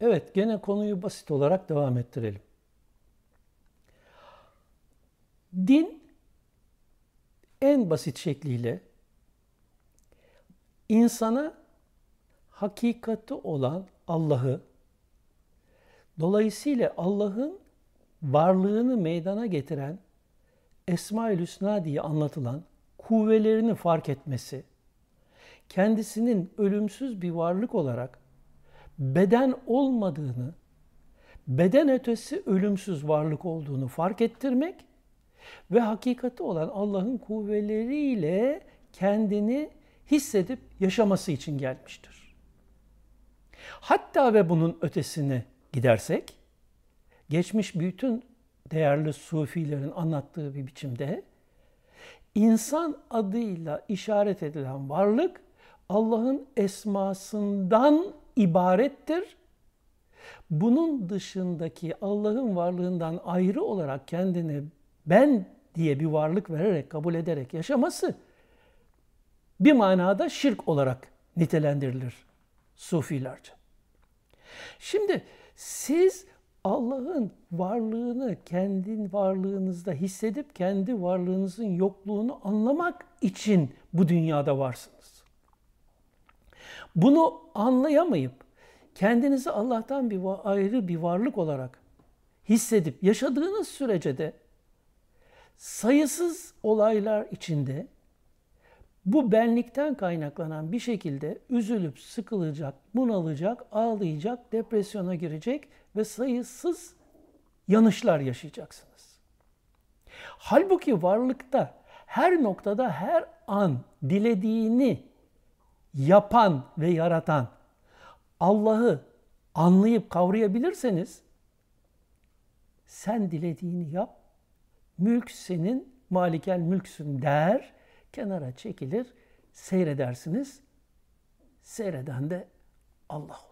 Evet, gene konuyu basit olarak devam ettirelim. Din en basit şekliyle insana hakikati olan Allah'ı, dolayısıyla Allah'ın varlığını meydana getiren Esma-ül Hüsna diye anlatılan kuvvelerini fark etmesi, kendisinin ölümsüz bir varlık olarak beden olmadığını, beden ötesi ölümsüz varlık olduğunu fark ettirmek ve hakikati olan Allah'ın kuvveleriyle kendini hissedip yaşaması için gelmiştir. Hatta ve bunun ötesine gidersek, geçmiş bütün değerli sufilerin anlattığı bir biçimde, insan adıyla işaret edilen varlık, Allah'ın esmasından ibarettir. Bunun dışındaki Allah'ın varlığından ayrı olarak kendine ben diye bir varlık vererek, kabul ederek yaşaması bir manada şirk olarak nitelendirilir Sufilerce. Şimdi siz Allah'ın varlığını kendi varlığınızda hissedip kendi varlığınızın yokluğunu anlamak için bu dünyada varsınız. Bunu anlayamayıp kendinizi Allah'tan ayrı bir varlık olarak hissedip yaşadığınız sürece de sayısız olaylar içinde bu benlikten kaynaklanan bir şekilde üzülüp sıkılacak, bunalacak, ağlayacak, depresyona girecek ve sayısız yanlışlar yaşayacaksınız. Halbuki varlıkta her noktada, her an dilediğini yapan ve yaratan Allah'ı anlayıp kavrayabilirseniz, sen dilediğini yap, mülk senin, malikel mülksün der, kenara çekilir, seyredersiniz. Seyreden de Allah olur.